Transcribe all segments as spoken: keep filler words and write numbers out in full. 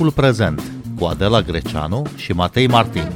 Timpul prezent cu Adela Greceanu și Matei Martin.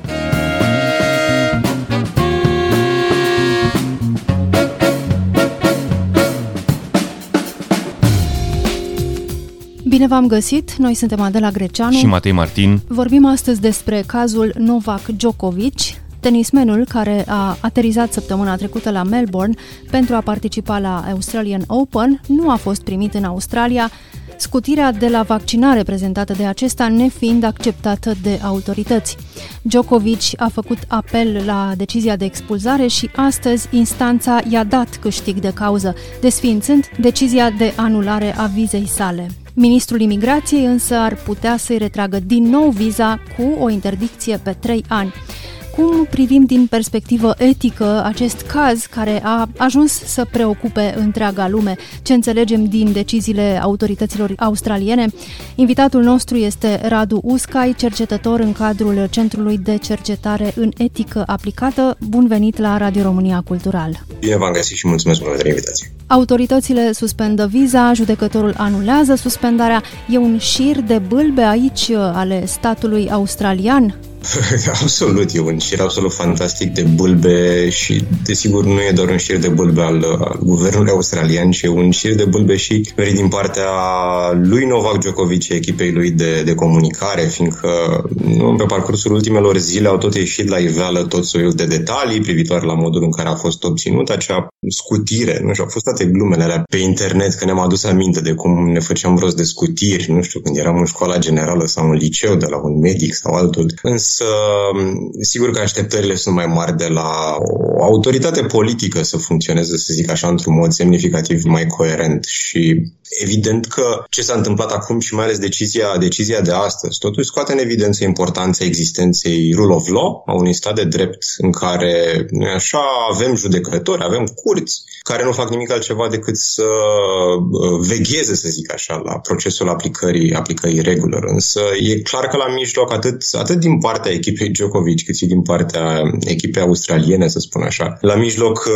Bine v-am găsit! Noi suntem Adela Greceanu și Matei Martin. Vorbim astăzi despre cazul Novak Djokovic, tenismenul care a aterizat săptămâna trecută la Melbourne pentru a participa la Australian Open, nu a fost primit în Australia, scutirea de la vaccinare prezentată de acesta nefiind acceptată de autorități. Djokovic a făcut apel la decizia de expulzare și astăzi instanța i-a dat câștig de cauză, desființând decizia de anulare a vizei sale. Ministrul Imigrației însă ar putea să-i retragă din nou viza cu o interdicție pe trei ani. Cum privim din perspectivă etică acest caz care a ajuns să preocupe întreaga lume? Ce înțelegem din deciziile autorităților australiene? Invitatul nostru este Radu Uscai, cercetător în cadrul Centrului de Cercetare în Etică Aplicată. Bun venit la Radio România Cultural! Bine v-am găsit și mulțumesc mult pentru invitație! Autoritățile suspendă viza, judecătorul anulează suspendarea. E un șir de bâlbe aici ale statului australian? Absolut, e un șir absolut fantastic de bâlbe și desigur nu e doar un șir de bâlbe al, al guvernului australian, ci e un șir de bâlbe și venit din partea lui Novak Djokovic și echipei lui de, de comunicare, fiindcă pe parcursul ultimelor zile au tot ieșit la iveală tot soiul de detalii privitoare la modul în care a fost obținut acea scutire, nu știu, au fost toate glumele alea pe internet, că ne-am adus aminte de cum ne făceam rost de scutiri, nu știu, când eram în școala generală sau în liceu de la un medic sau altul, însă sigur că așteptările sunt mai mari de la o autoritate politică să funcționeze, să zic așa, într-un mod semnificativ mai coerent și evident că ce s-a întâmplat acum și mai ales decizia, decizia de astăzi totuși scoate în evidență importanța existenței rule of law, a unui stat de drept în care noi așa avem judecători, avem curți care nu fac nimic altceva decât să vegheze, să zic așa, la procesul aplicării, aplicării regulilor. Însă e clar că la mijloc atât, atât din partea a echipei Djokovic, cât și din partea echipei australiene, să spun așa. La mijloc,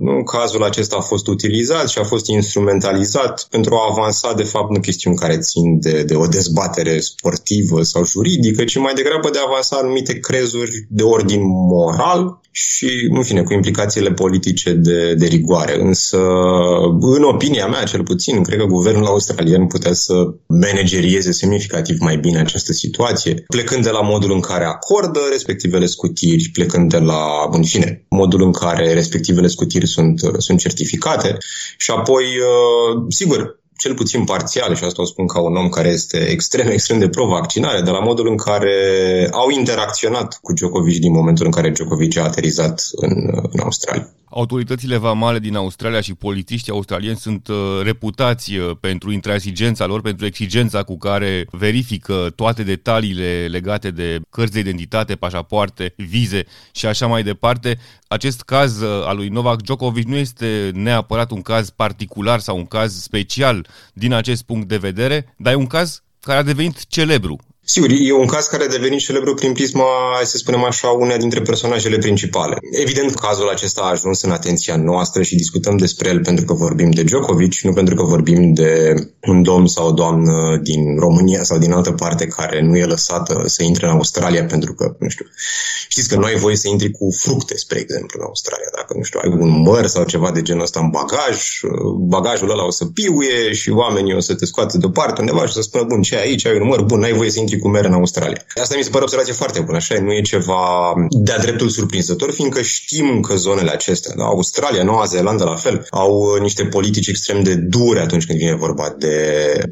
nu, cazul acesta a fost utilizat și a fost instrumentalizat pentru a avansa, de fapt, nu chestiuni care țin de, de o dezbatere sportivă sau juridică, ci mai degrabă de a avansa anumite crezuri de ordin moral și, în fine, cu implicațiile politice de, de rigoare. Însă, în opinia mea, cel puțin, cred că guvernul australian putea să managerieze semnificativ mai bine această situație, plecând de la modul în care acordă respectivele scutiri, plecând de la, în fine, modul în care respectivele scutiri sunt, sunt certificate și apoi, sigur, cel puțin parțial, și asta o spun ca un om care este extrem, extrem de pro-vaccinare, de la modul în care au interacționat cu Djokovic din momentul în care Djokovic a aterizat în, în Australia. Autoritățile vamale din Australia și polițiștii australieni sunt reputați pentru intransigența lor, pentru exigența cu care verifică toate detaliile legate de cărți de identitate, pașapoarte, vize și așa mai departe. Acest caz al lui Novak Djokovic nu este neapărat un caz particular sau un caz special din acest punct de vedere, dar e un caz care a devenit celebru. Sigur, e un caz care a devenit celebru prin prisma, să spunem așa, una dintre personajele principale. Evident, cazul acesta a ajuns în atenția noastră și discutăm despre el pentru că vorbim de Djokovic, nu pentru că vorbim de un domn sau o doamnă din România sau din altă parte care nu e lăsată să intre în Australia pentru că, nu știu, știți că nu ai voie să intri cu fructe, spre exemplu, în Australia. Dacă, nu știu, ai un măr sau ceva de genul ăsta în bagaj, bagajul ăla o să piuie și oamenii o să te scoată deoparte undeva și să spună, bun, ce ai aici? Ai un măr? Bun, n-ai voie să intri cu mere în Australia. Asta mi se pare o observație foarte bună, așa, nu e ceva de-a dreptul surprinzător, fiindcă știm că zonele acestea, da? Australia, Noua Zeelandă, la fel, au niște politici extrem de dure atunci când vine vorba de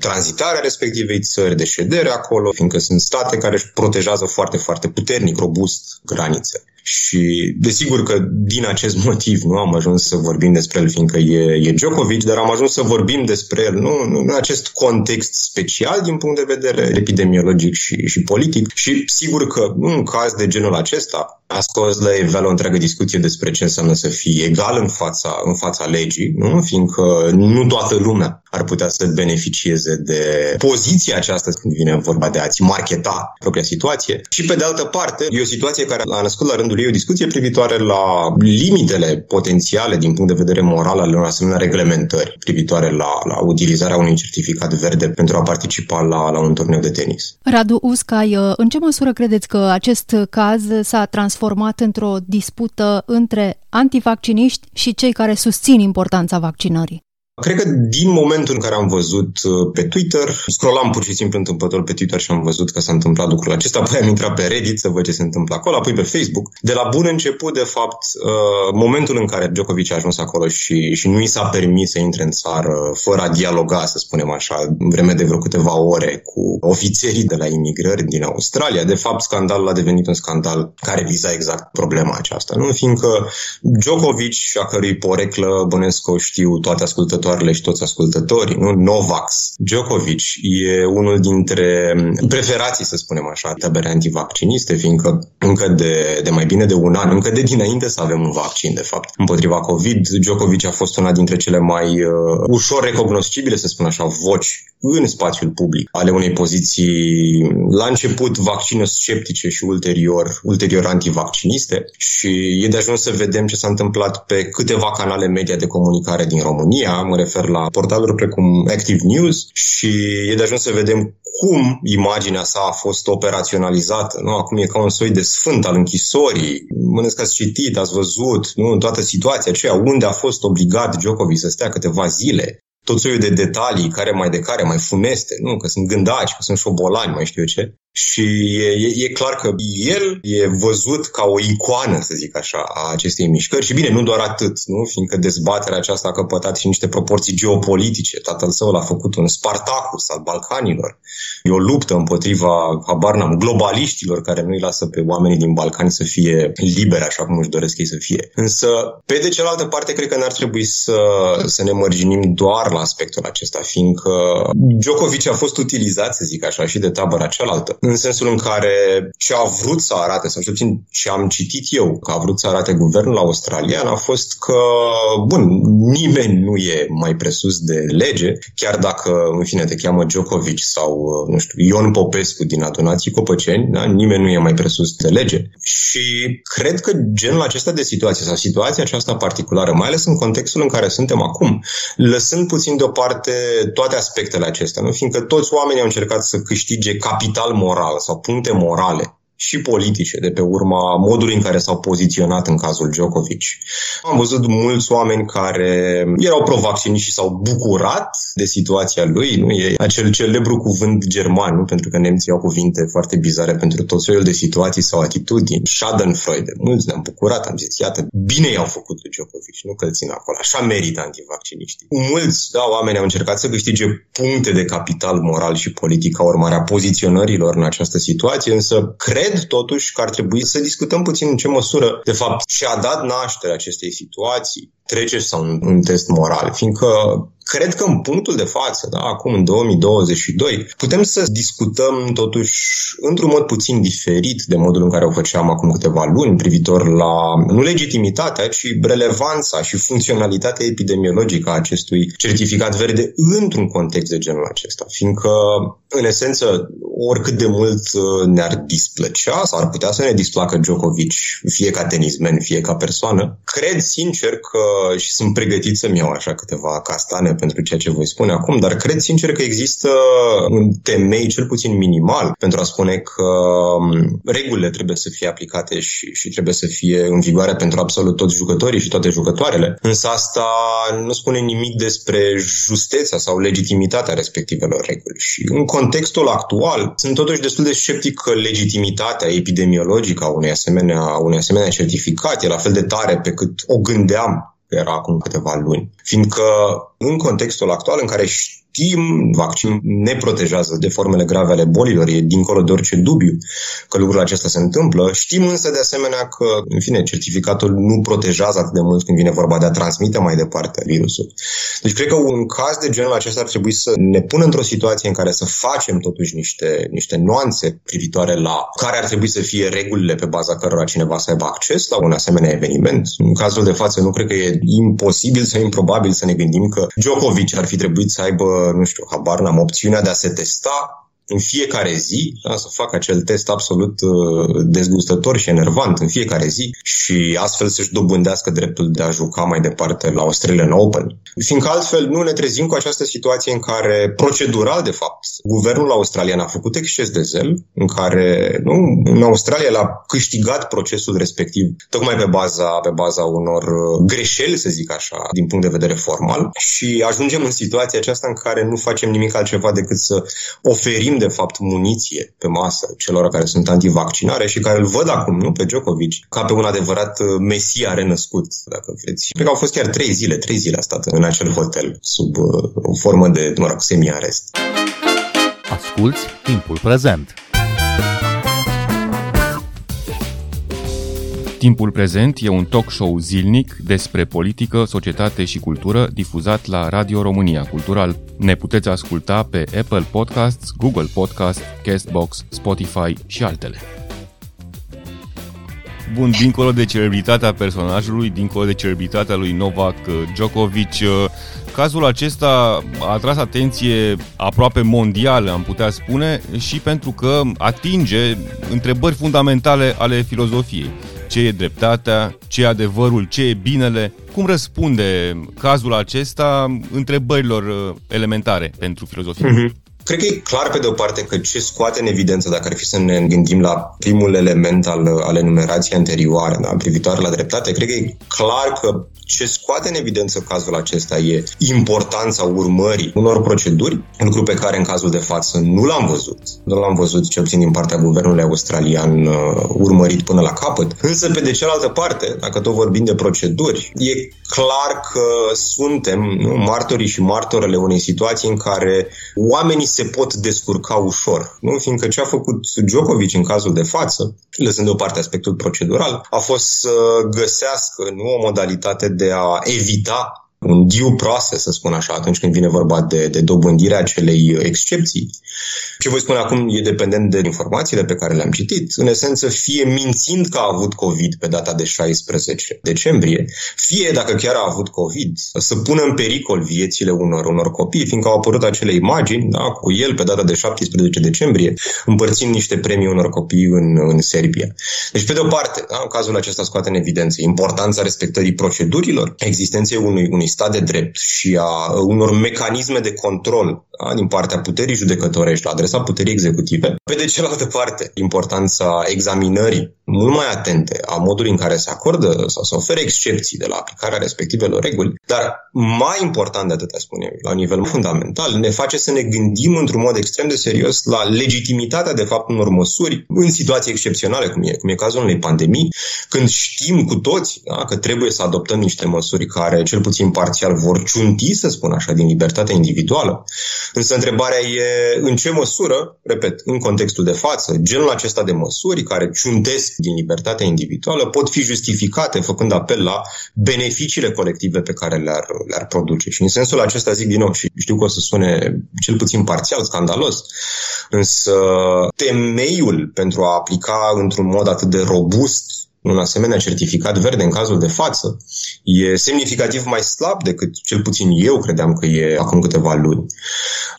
tranzitarea respectivei țări, de ședere acolo, fiindcă sunt state care își protejează foarte, foarte puternic, robust granițe. Și desigur că din acest motiv nu am ajuns să vorbim despre el, fiindcă e, e Djokovic, dar am ajuns să vorbim despre el nu, nu, în acest context special din punct de vedere epidemiologic și, și politic. Și sigur că în caz de genul acesta, a scos la iveală o întreagă discuție despre ce înseamnă să fii egal în fața, în fața legii, nu? Fiindcă nu toată lumea ar putea să beneficieze de poziția aceasta când vine vorba de a-ți marketa propria situație. Și pe de altă parte, e o situație care a născut la rândul ei o discuție privitoare la limitele potențiale din punct de vedere moral ale unor asemenea reglementări privitoare la, la utilizarea unui certificat verde pentru a participa la, la un turneu de tenis. Radu Uscai, în ce măsură credeți că acest caz s-a transformat format într-o dispută între antivacciniști și cei care susțin importanța vaccinării? Cred că din momentul în care am văzut pe Twitter, scrollam pur și simplu întâmplător pe Twitter și am văzut că s-a întâmplat lucrul acesta, apoi am intrat pe Reddit să văd ce se întâmplă acolo, apoi pe Facebook. De la bun început, de fapt, momentul în care Djokovic a ajuns acolo și, și nu i s-a permis să intre în țară fără a dialoga, să spunem așa, în vreme de vreo câteva ore cu ofițerii de la imigrări din Australia, de fapt, scandalul a devenit un scandal care viza exact problema aceasta, nu? Fiindcă Djokovic, a cărui poreclă bănesc că o știu toate ascultătorii și toți ascultătorii, nu? Novak Djokovic e unul dintre preferații, să spunem așa, tabere antivacciniste, fiindcă încă de, de mai bine de un an, încă de dinainte să avem un vaccin, de fapt, împotriva COVID, Djokovic a fost una dintre cele mai uh, ușor recognoscibile, să spun așa, voci în spațiul public, ale unei poziții la început vaccino-sceptice și ulterior, ulterior antivacciniste, și e de ajuns să vedem ce s-a întâmplat pe câteva canale media de comunicare din România, mă refer la portaluri precum Active News, și e de ajuns să vedem cum imaginea sa a fost operaționalizată, nu? Acum e ca un soi de sfânt al închisorii. Mănânc că ați citit, ați văzut, nu? Toată situația aceea, unde a fost obligat Djokovic să stea câteva zile, tot soiul de detalii, care mai de care, mai funeste, nu? Că sunt gândaci, că sunt șobolani, mai știu eu ce. Și e, e clar că el e văzut ca o icoană, să zic așa, a acestei mișcări. Și bine, nu doar atât, nu? Fiindcă dezbaterea aceasta a căpătat și niște proporții geopolitice. Tatăl său l-a făcut un Spartacus al Balcanilor. E o luptă împotriva, habar n-am, globaliștilor care nu-i lasă pe oamenii din Balcani să fie liberi așa cum își doresc ei să fie. Însă, pe de cealaltă parte, cred că n-ar trebui să, să ne mărginim doar la aspectul acesta, fiindcă Djokovic a fost utilizat, să zic așa, și de tabăra cealaltă. În sensul în care ce a vrut să arate, sau cel puțin ce am citit eu că a vrut să arate guvernul australian, a fost că, bun, nimeni nu e mai presus de lege, chiar dacă, în fine, te cheamă Djokovic sau, nu știu, Ion Popescu din Adonații Copăceni, da? Nimeni nu e mai presus de lege. Și cred că genul acesta de situație sau situația aceasta particulară, mai ales în contextul în care suntem acum, lăsând puțin deoparte toate aspectele acestea, nu? Fiindcă toți oamenii au încercat să câștige capital moral sau puncte morale și politice de pe urma modului în care s-au poziționat în cazul Djokovic. Am văzut mulți oameni care erau pro-vacciniști și s-au bucurat de situația lui, nu? E acel celebru cuvânt german, nu? Pentru că nemții au cuvinte foarte bizare pentru tot soiul de situații sau atitudini. Schadenfreude. Mulți ne-am bucurat, am zis, iată, bine i-au făcut lui Djokovic, nu că îl țin acolo. Așa merită antivacciniștii. Mulți, da, oameni au încercat să câștige puncte de capital moral și politic ca urmare a poziționărilor în această situație, însă cred totuși că ar trebui să discutăm puțin în ce măsură, de fapt, și-a dat naștere acestei situații, trece sau un, un test moral, fiindcă cred că în punctul de față, da, acum în două mii douăzeci și doi, putem să discutăm totuși într-un mod puțin diferit de modul în care o făceam acum câteva luni, privitor la nu legitimitatea, ci relevanța și funcționalitatea epidemiologică a acestui certificat verde într-un context de genul acesta. Fiindcă, în esență, oricât de mult ne-ar displăcea sau ar putea să ne displacă Djokovic, fie ca tenismen, fie ca persoană, cred sincer că, și sunt pregătit să-mi iau așa câteva castane pentru ceea ce voi spune acum, dar cred sincer că există un temei cel puțin minimal pentru a spune că regulile trebuie să fie aplicate și, și trebuie să fie în vigoare pentru absolut toți jucătorii și toate jucătoarele. Însă asta nu spune nimic despre justețea sau legitimitatea respectivelor reguli. Și în contextul actual sunt totuși destul de sceptic că legitimitatea epidemiologică a unei asemenea, unei asemenea certificate e la fel de tare pe cât o gândeam era acum câteva luni. Fiindcă în contextul actual în care știm, vaccinul ne protejează de formele grave ale bolilor, e dincolo de orice dubiu că lucrul acesta se întâmplă. Știm însă de asemenea că, în fine, certificatul nu protejează atât de mult când vine vorba de a transmite mai departe virusul. Deci cred că un caz de genul acesta ar trebui să ne pună într-o situație în care să facem totuși niște, niște nuanțe privitoare la care ar trebui să fie regulile pe baza cărora cineva să aibă acces la un asemenea eveniment. În cazul de față nu cred că e imposibil sau improbabil să ne gândim că Djokovic ar fi trebuit să aibă, nu știu, habar n-am, opțiunea de a se testa în fiecare zi, da, să facă acel test absolut uh, dezgustător și enervant în fiecare zi și astfel să-și dobândească dreptul de a juca mai departe la Australian Open. Fiindcă altfel nu ne trezim cu această situație în care, procedural de fapt, guvernul australian a făcut exces de zel, în care nu, în Australia l-a câștigat procesul respectiv tocmai pe baza, pe baza unor greșeli, să zic așa, din punct de vedere formal și ajungem în situația aceasta în care nu facem nimic altceva decât să oferim de fapt muniție pe masă celor care sunt antivaccinare și care îl văd acum, nu, pe Djokovic, ca pe un adevărat mesia renăscut, dacă vreți. Cred că au fost chiar trei zile, trei zile a stat în acel hotel, sub uh, o formă de, mă rog, semi-arest. Asculți Timpul Prezent. Timpul Prezent e un talk show zilnic despre politică, societate și cultură difuzat la Radio România Cultural. Ne puteți asculta pe Apple Podcasts, Google Podcasts, CastBox, Spotify și altele. Bun, dincolo de celebritatea personajului, dincolo de celebritatea lui Novak Djokovic, cazul acesta a atras atenție aproape mondială, am putea spune, și pentru că atinge întrebări fundamentale ale filozofiei. Ce e dreptatea, ce e adevărul, ce e binele? Cum răspunde cazul acesta întrebărilor elementare pentru filozofie? Mm-hmm. Cred că e clar, pe de o parte, că ce scoate în evidență, dacă ar fi să ne gândim la primul element al, al enumerației anterioare, da, privitoare la dreptate, cred că e clar că ce scoate în evidență cazul acesta e importanța urmării unor proceduri, lucru pe care în cazul de față nu l-am văzut. Nu l-am văzut, cel puțin din partea guvernului australian, urmărit până la capăt. Însă, pe de cealaltă parte, dacă tot vorbim de proceduri, e clar că suntem martorii și martorele unei situații în care oamenii se pot descurca ușor, nu? Fiindcă ce a făcut Djokovic în cazul de față, lăsând deoparte aspectul procedural, a fost să găsească, nu, o modalitate de a evita un due process, să spun așa, atunci când vine vorba de, de dobândirea acelei excepții. Ce voi spune acum e dependent de informațiile pe care le-am citit, în esență fie mințind că a avut COVID pe data de șaisprezece decembrie, fie, dacă chiar a avut COVID, să pună în pericol viețile unor, unor copii, fiindcă au apărut acele imagini, da, cu el pe data de șaptesprezece decembrie, împărțind niște premii unor copii în, în Serbia. Deci, pe de o parte, da, în cazul acesta scoate în evidență importanța respectării procedurilor, existenței unui, unui stat de drept și a unor mecanisme de control, da, din partea puterii judecătorești la adresa puterii executive. Pe de cealaltă parte, importanța examinării mult mai atente a modului în care se acordă sau se oferă excepții de la aplicarea respectivelor reguli, dar mai important de atât, spun eu, la nivel fundamental, ne face să ne gândim într-un mod extrem de serios la legitimitatea, de fapt, unor măsuri în situații excepționale, cum e, cum e cazul unei pandemii, când știm cu toți, da, că trebuie să adoptăm niște măsuri care, cel puțin parțial, vor ciunti, să spun așa, din libertatea individuală. Însă întrebarea e în ce măsură, repet, în contextul de față, genul acesta de măsuri care ciuntesc din libertatea individuală pot fi justificate făcând apel la beneficiile colective pe care le-ar, le-ar produce. Și în sensul acesta, zic din nou, și știu că o să sune cel puțin parțial scandalos, însă temeiul pentru a aplica într-un mod atât de robust un asemenea certificat verde în cazul de față e semnificativ mai slab decât cel puțin eu credeam că e acum câteva luni.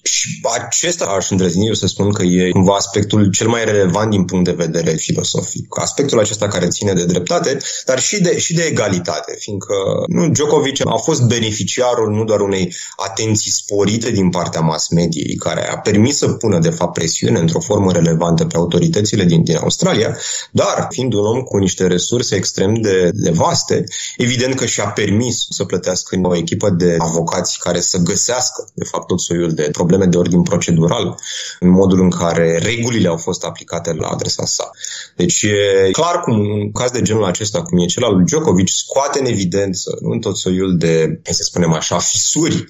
Și acesta aș îndrăzni eu să spun că e cumva aspectul cel mai relevant din punct de vedere filosofic. Aspectul acesta care ține de dreptate, dar și de, și de egalitate, fiindcă, nu, Djokovic a fost beneficiarul nu doar unei atenții sporite din partea mass-mediei, care a permis să pună de fapt presiune într-o formă relevantă pe autoritățile din, din Australia, dar fiind un om cu niște resurse extrem de, de vaste, evident că și-a permis să plătească o echipă de avocați care să găsească, de fapt, tot soiul de probleme de ordin procedural în modul în care regulile au fost aplicate la adresa sa. Deci e clar cum un caz de genul acesta, cum e cel al lui Djokovic, scoate în evidență, nu, tot soiul de, să spunem așa, fisuri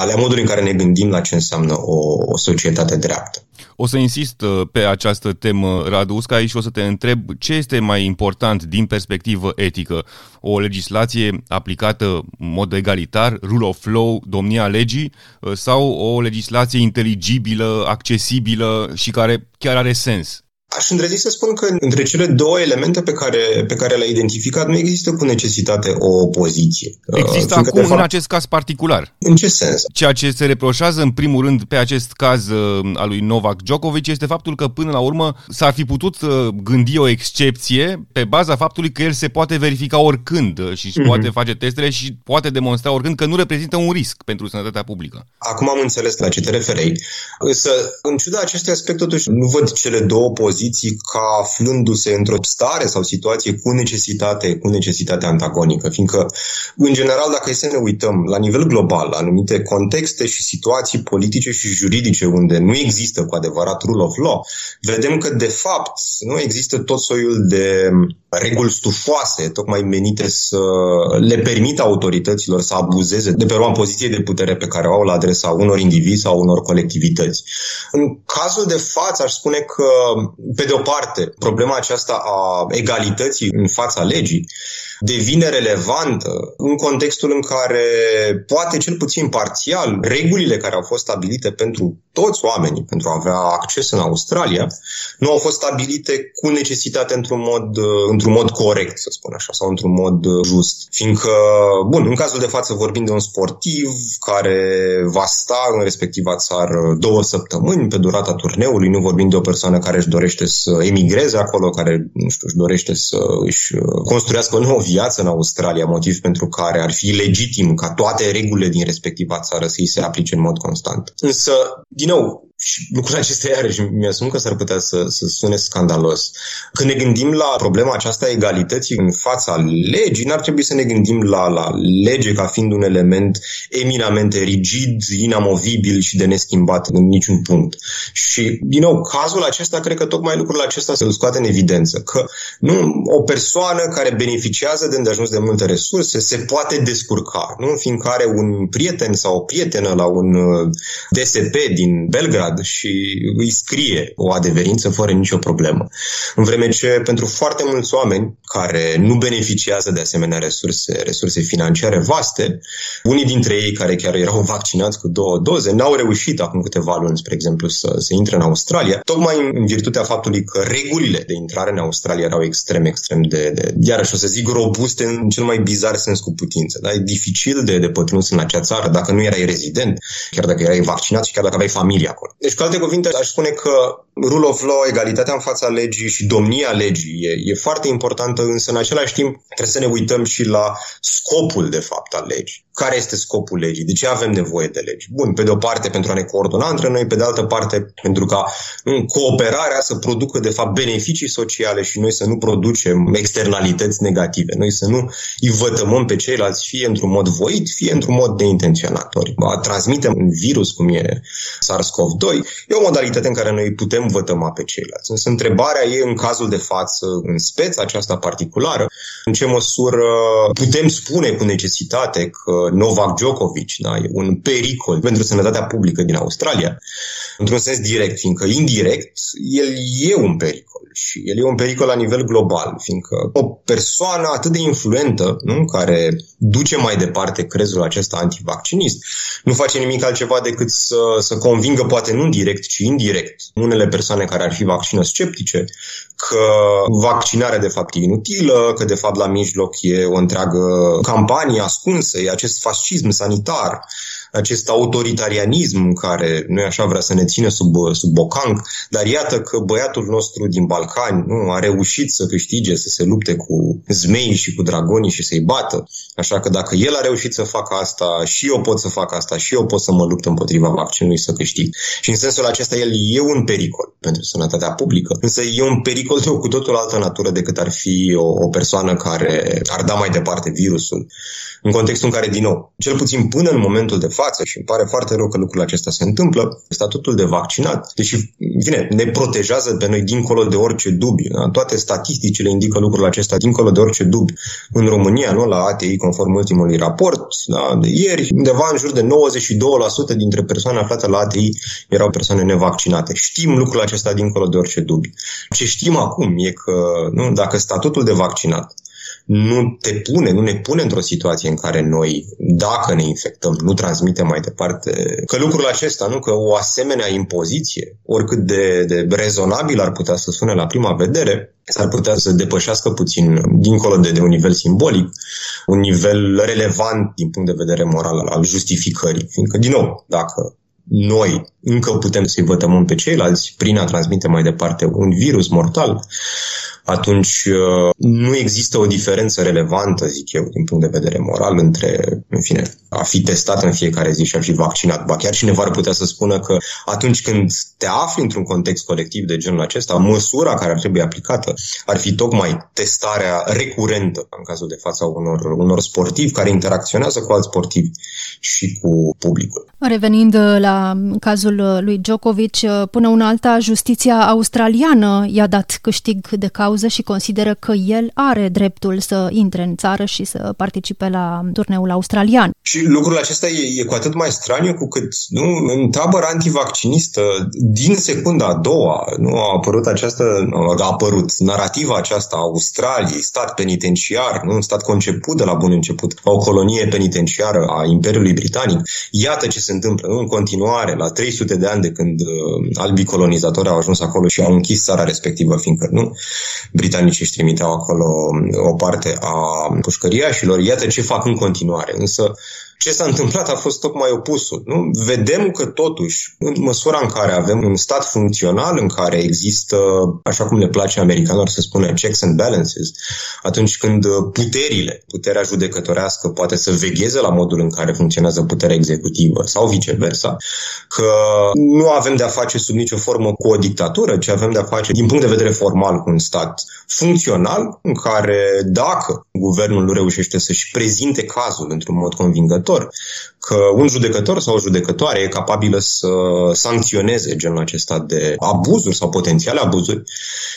la modul în care ne gândim la ce înseamnă o, o societate dreaptă. O să insist pe această temă, Radu Uscai, și o să te întreb ce este mai important din perspectivă etică. O legislație aplicată în mod egalitar, rule of law, domnia legii, sau o legislație inteligibilă, accesibilă și care chiar are sens? Aș îndrăzi să spun că între cele două elemente pe care, pe care le-ai identificat nu există cu necesitate o opoziție. Există acum în fapt... acest caz particular. În ce sens? Ceea ce se reproșează în primul rând pe acest caz al lui Novak Djokovic este faptul că până la urmă s-ar fi putut gândi o excepție pe baza faptului că el se poate verifica oricând și mm-hmm. poate face testele și poate demonstra oricând că nu reprezintă un risc pentru sănătatea publică. Acum am înțeles la ce te referei. Însă, în ciuda acestui aspect, totuși nu văd cele două poziții ca aflându-se într-o stare sau situație cu necesitate, cu necesitate antagonică, fiindcă, în general, dacă e să ne uităm la nivel global, la anumite contexte și situații politice și juridice unde nu există cu adevărat rule of law, vedem că, de fapt, nu există tot soiul de reguli stufoase, tocmai menite să le permită autorităților să abuzeze de pe urma poziției de putere pe care o au la adresa unor indivizi sau unor colectivități. În cazul de față, aș spune că, pe de o parte, problema aceasta a egalității în fața legii devine relevantă în contextul în care, poate cel puțin parțial, regulile care au fost stabilite pentru toți oamenii, pentru a avea acces în Australia, nu au fost stabilite cu necesitate într-un mod, într-un mod corect, să spun așa, sau într-un mod just. Fiindcă, bun, în cazul de față vorbim de un sportiv care va sta în respectiva țară două săptămâni pe durata turneului, nu vorbim de o persoană care își dorește să emigreze acolo, care, nu știu, își dorește să își construiască o nouă viață în Australia, motiv pentru care ar fi legitim ca toate regulile din respectiva țară să îi se aplice în mod constant. Însă, din nou, și lucrurile acestea, iarăși, mi-asum că s-ar putea să, să sune scandalos. Când ne gândim la problema aceasta egalității în fața legii, n-ar trebui să ne gândim la, la lege ca fiind un element eminamente rigid, inamovibil și de neschimbat în niciun punct. Și, din nou, cazul acesta, cred că tocmai lucrul acesta se scoate în evidență, că nu o persoană care beneficiază de îndeajuns de multe resurse se poate descurca, nu? Fiindcă are un prieten sau o prietenă la un D S P din Belgrad și îi scrie o adeverință fără nicio problemă. În vreme ce pentru foarte mulți oameni care nu beneficiază de asemenea resurse, resurse financiare vaste, unii dintre ei care chiar erau vaccinați cu două doze, n-au reușit acum câteva luni, spre exemplu, să, să intre în Australia, tocmai în virtutea faptului că regulile de intrare în Australia erau extrem, extrem de, de iarăși o să zic, robuste în cel mai bizar sens cu putință. Da? E dificil de, de pătruns în acea țară dacă nu erai rezident, chiar dacă erai vaccinat și chiar dacă aveai familie acolo. Deci, cu alte cuvinte, aș spune că rule of law, egalitatea în fața legii și domnia legii e, e foarte importantă, însă în același timp trebuie să ne uităm și la scopul, de fapt, al legii. Care este scopul legii? De ce avem nevoie de legi? Bun, pe de o parte pentru a ne coordona între noi, pe de altă parte pentru ca nu, cooperarea să producă, de fapt, beneficii sociale și noi să nu producem externalități negative. Noi să nu îi vătămăm pe ceilalți fie într-un mod voit, fie într-un mod neintenționat. Transmitem un virus, cum e SARS-CoV doi, e o modalitate în care noi putem vătăma pe ceilalți. Însă întrebarea e, în cazul de față, în speța aceasta particulară, în ce măsură putem spune cu necesitate că Novak Djokovic, da, e un pericol pentru sănătatea publică din Australia, într-un sens direct, fiindcă indirect, el e un pericol. Și el e un pericol la nivel global, fiindcă o persoană atât de influentă, nu, care duce mai departe crezul acesta antivaccinist, nu face nimic altceva decât să, să convingă, poate nu direct, ci indirect, unele persoane care ar fi vaccinosceptice, că vaccinarea de fapt e inutilă, că de fapt la mijloc e o întreagă campanie ascunsă, e acest fascism sanitar, acest autoritarianism care, nu-i așa, vrea să ne țină sub, sub bocanc, dar iată că băiatul nostru din Balcani, nu, a reușit să câștige, să se lupte cu zmeii și cu dragonii și să-i bată. Așa că dacă el a reușit să facă asta, și eu pot să fac asta, și eu pot să mă lupt împotriva vaccinului să câștig. Și în sensul acesta el e un pericol pentru sănătatea publică, însă e un pericol de o cu totul altă natură decât ar fi o, o persoană care ar da mai departe virusul. În contextul în care, din nou, cel puțin până în momentul de față, față și îmi pare foarte rău că lucrul acesta se întâmplă, statutul de vaccinat, deși, bine, ne protejează pe noi dincolo de orice dubii. Da? Toate statisticile indică lucrul acesta dincolo de orice dubii. În România, nu, la A T I, conform ultimului raport, da, de ieri, undeva în jur de nouăzeci și doi la sută dintre persoane aflate la A T I erau persoane nevaccinate. Știm lucrul acesta dincolo de orice dubii. Ce știm acum e că, nu, dacă statutul de vaccinat nu te pune, nu ne pune într-o situație în care noi, dacă ne infectăm, nu transmitem mai departe. Că lucrul acesta, nu, că o asemenea impoziție, oricât de, de rezonabil ar putea să sune la prima vedere, s-ar putea să depășească puțin, dincolo de, de un nivel simbolic, un nivel relevant din punct de vedere moral al justificării. Fiindcă, din nou, dacă noi încă putem să-i vătămăm pe ceilalți prin a transmite mai departe un virus mortal, atunci nu există o diferență relevantă, zic eu, din punct de vedere moral, între, în fine, a fi testat în fiecare zi și a fi vaccinat. Ba chiar cineva ar putea să spună că atunci când te afli într-un context colectiv de genul acesta, măsura care ar trebui aplicată ar fi tocmai testarea recurentă, în cazul de față, a unor, unor sportivi care interacționează cu alți sportivi și cu publicul. Revenind la cazul lui Djokovic, până una alta, justiția australiană i-a dat câștig de cauză și consideră că el are dreptul să intre în țară și să participe la turneul australian. Și lucrul acesta e, e cu atât mai straniu cu cât, nu, în tabăra antivaccinistă, din secunda a doua, nu, a apărut această, a apărut narativa aceasta a Australiei, stat penitenciar, nu, un stat conceput de la bun început, o colonie penitenciară a Imperiului Britanic. Iată ce se întâmplă, nu, în continuare, la trei sute de ani de când albii colonizatori au ajuns acolo și au închis țara respectivă, fiindcă, nu, britanicii își trimiteau acolo o parte a pușcăriașilor. Iată ce fac în continuare. Însă ce s-a întâmplat a fost tocmai opusul. Nu? Vedem că totuși, în măsura în care avem un stat funcțional, în care există, așa cum le place americanilor să spună, checks and balances, atunci când puterile, puterea judecătorească poate să vegheze la modul în care funcționează puterea executivă sau viceversa, că nu avem de-a face sub nicio formă cu o dictatură, ci avem de-a face, din punct de vedere formal, cu un stat funcțional, în care dacă guvernul nu reușește să-și prezinte cazul într-un mod convingător, că un judecător sau o judecătoare e capabilă să sancționeze genul acesta de abuzuri sau potențiale abuzuri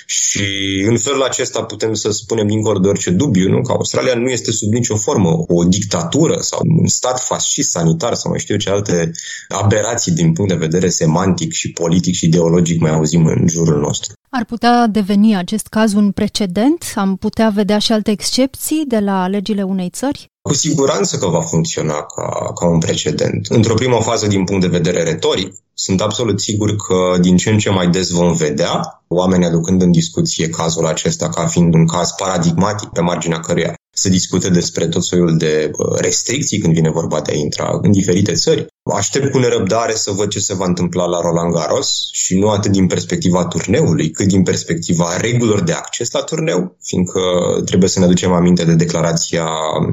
și în felul acesta putem să spunem dincolo de orice dubiu, nu, că Australia nu este sub nicio formă o dictatură sau un stat fascist sanitar sau mai știu eu ce alte aberații din punct de vedere semantic și politic și ideologic mai auzim în jurul nostru. Ar putea deveni acest caz un precedent? Am putea vedea și alte excepții de la legile unei țări? Cu siguranță că va funcționa ca, ca un precedent. Într-o primă fază, din punct de vedere retoric, sunt absolut sigur că din ce în ce mai des vom vedea oamenii aducând în discuție cazul acesta ca fiind un caz paradigmatic pe marginea căruia se discute despre tot soiul de restricții când vine vorba de a intra în diferite țări. Aștept cu nerăbdare să văd ce se va întâmpla la Roland Garros și nu atât din perspectiva turneului, cât din perspectiva regulilor de acces la turneu, fiindcă trebuie să ne aducem aminte de declarația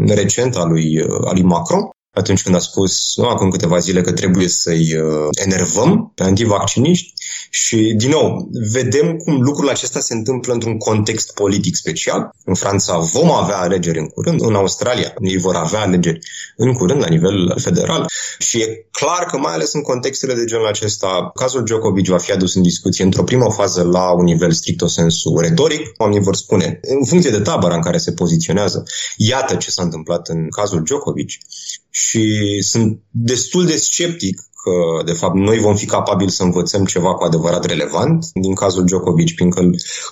recentă a lui, a lui Macron, atunci când a spus, nu, acum câteva zile, că trebuie să-i uh, enervăm pe antivacciniști și, din nou, vedem cum lucrul acesta se întâmplă într-un context politic special. În Franța vom avea alegeri în curând, în Australia ei vor avea alegeri în curând la nivel federal și e clar că, mai ales în contextele de genul acesta, cazul Djokovic va fi adus în discuție într-o primă fază la un nivel stricto sensu retoric. Oamenii vor spune, în funcție de tabăra în care se poziționează, iată ce s-a întâmplat în cazul Djokovic. Și sunt destul de sceptic că, de fapt, noi vom fi capabili să învățăm ceva cu adevărat relevant din cazul Djokovic, pentru că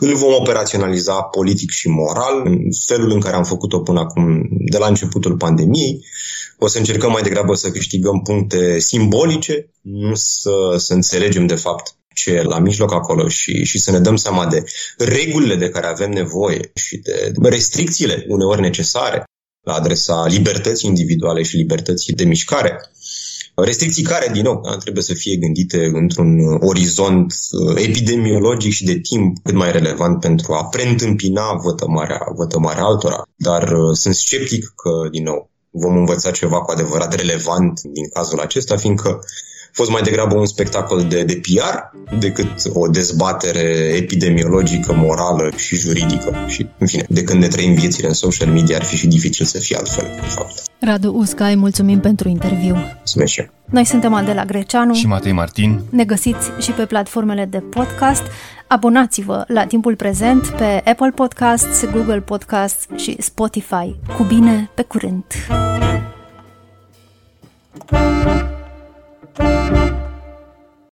îl vom operaționaliza politic și moral în felul în care am făcut-o până acum, de la începutul pandemiei. O să încercăm mai degrabă să câștigăm puncte simbolice, nu să, să înțelegem, de fapt, ce e la mijloc acolo și, și să ne dăm seama de regulile de care avem nevoie și de restricțiile uneori necesare la adresa libertății individuale și libertății de mișcare. Restricții care, din nou, trebuie să fie gândite într-un orizont epidemiologic și de timp cât mai relevant pentru a preîntâmpina vătămarea, vătămarea altora. Dar sunt sceptic că, din nou, vom învăța ceva cu adevărat relevant din cazul acesta, fiindcă fost mai degrabă un spectacol de, de P R decât o dezbatere epidemiologică, morală și juridică. Și, în fine, de când ne trăim viețile în social media, ar fi și dificil să fie altfel, de fapt. Radu Uscai, mulțumim pentru interviu. Mulțumesc și eu. Noi suntem Adela Greceanu și Matei Martin. Ne găsiți și pe platformele de podcast. Abonați-vă la Timpul Prezent pe Apple Podcasts, Google Podcasts și Spotify. Cu bine, pe curând!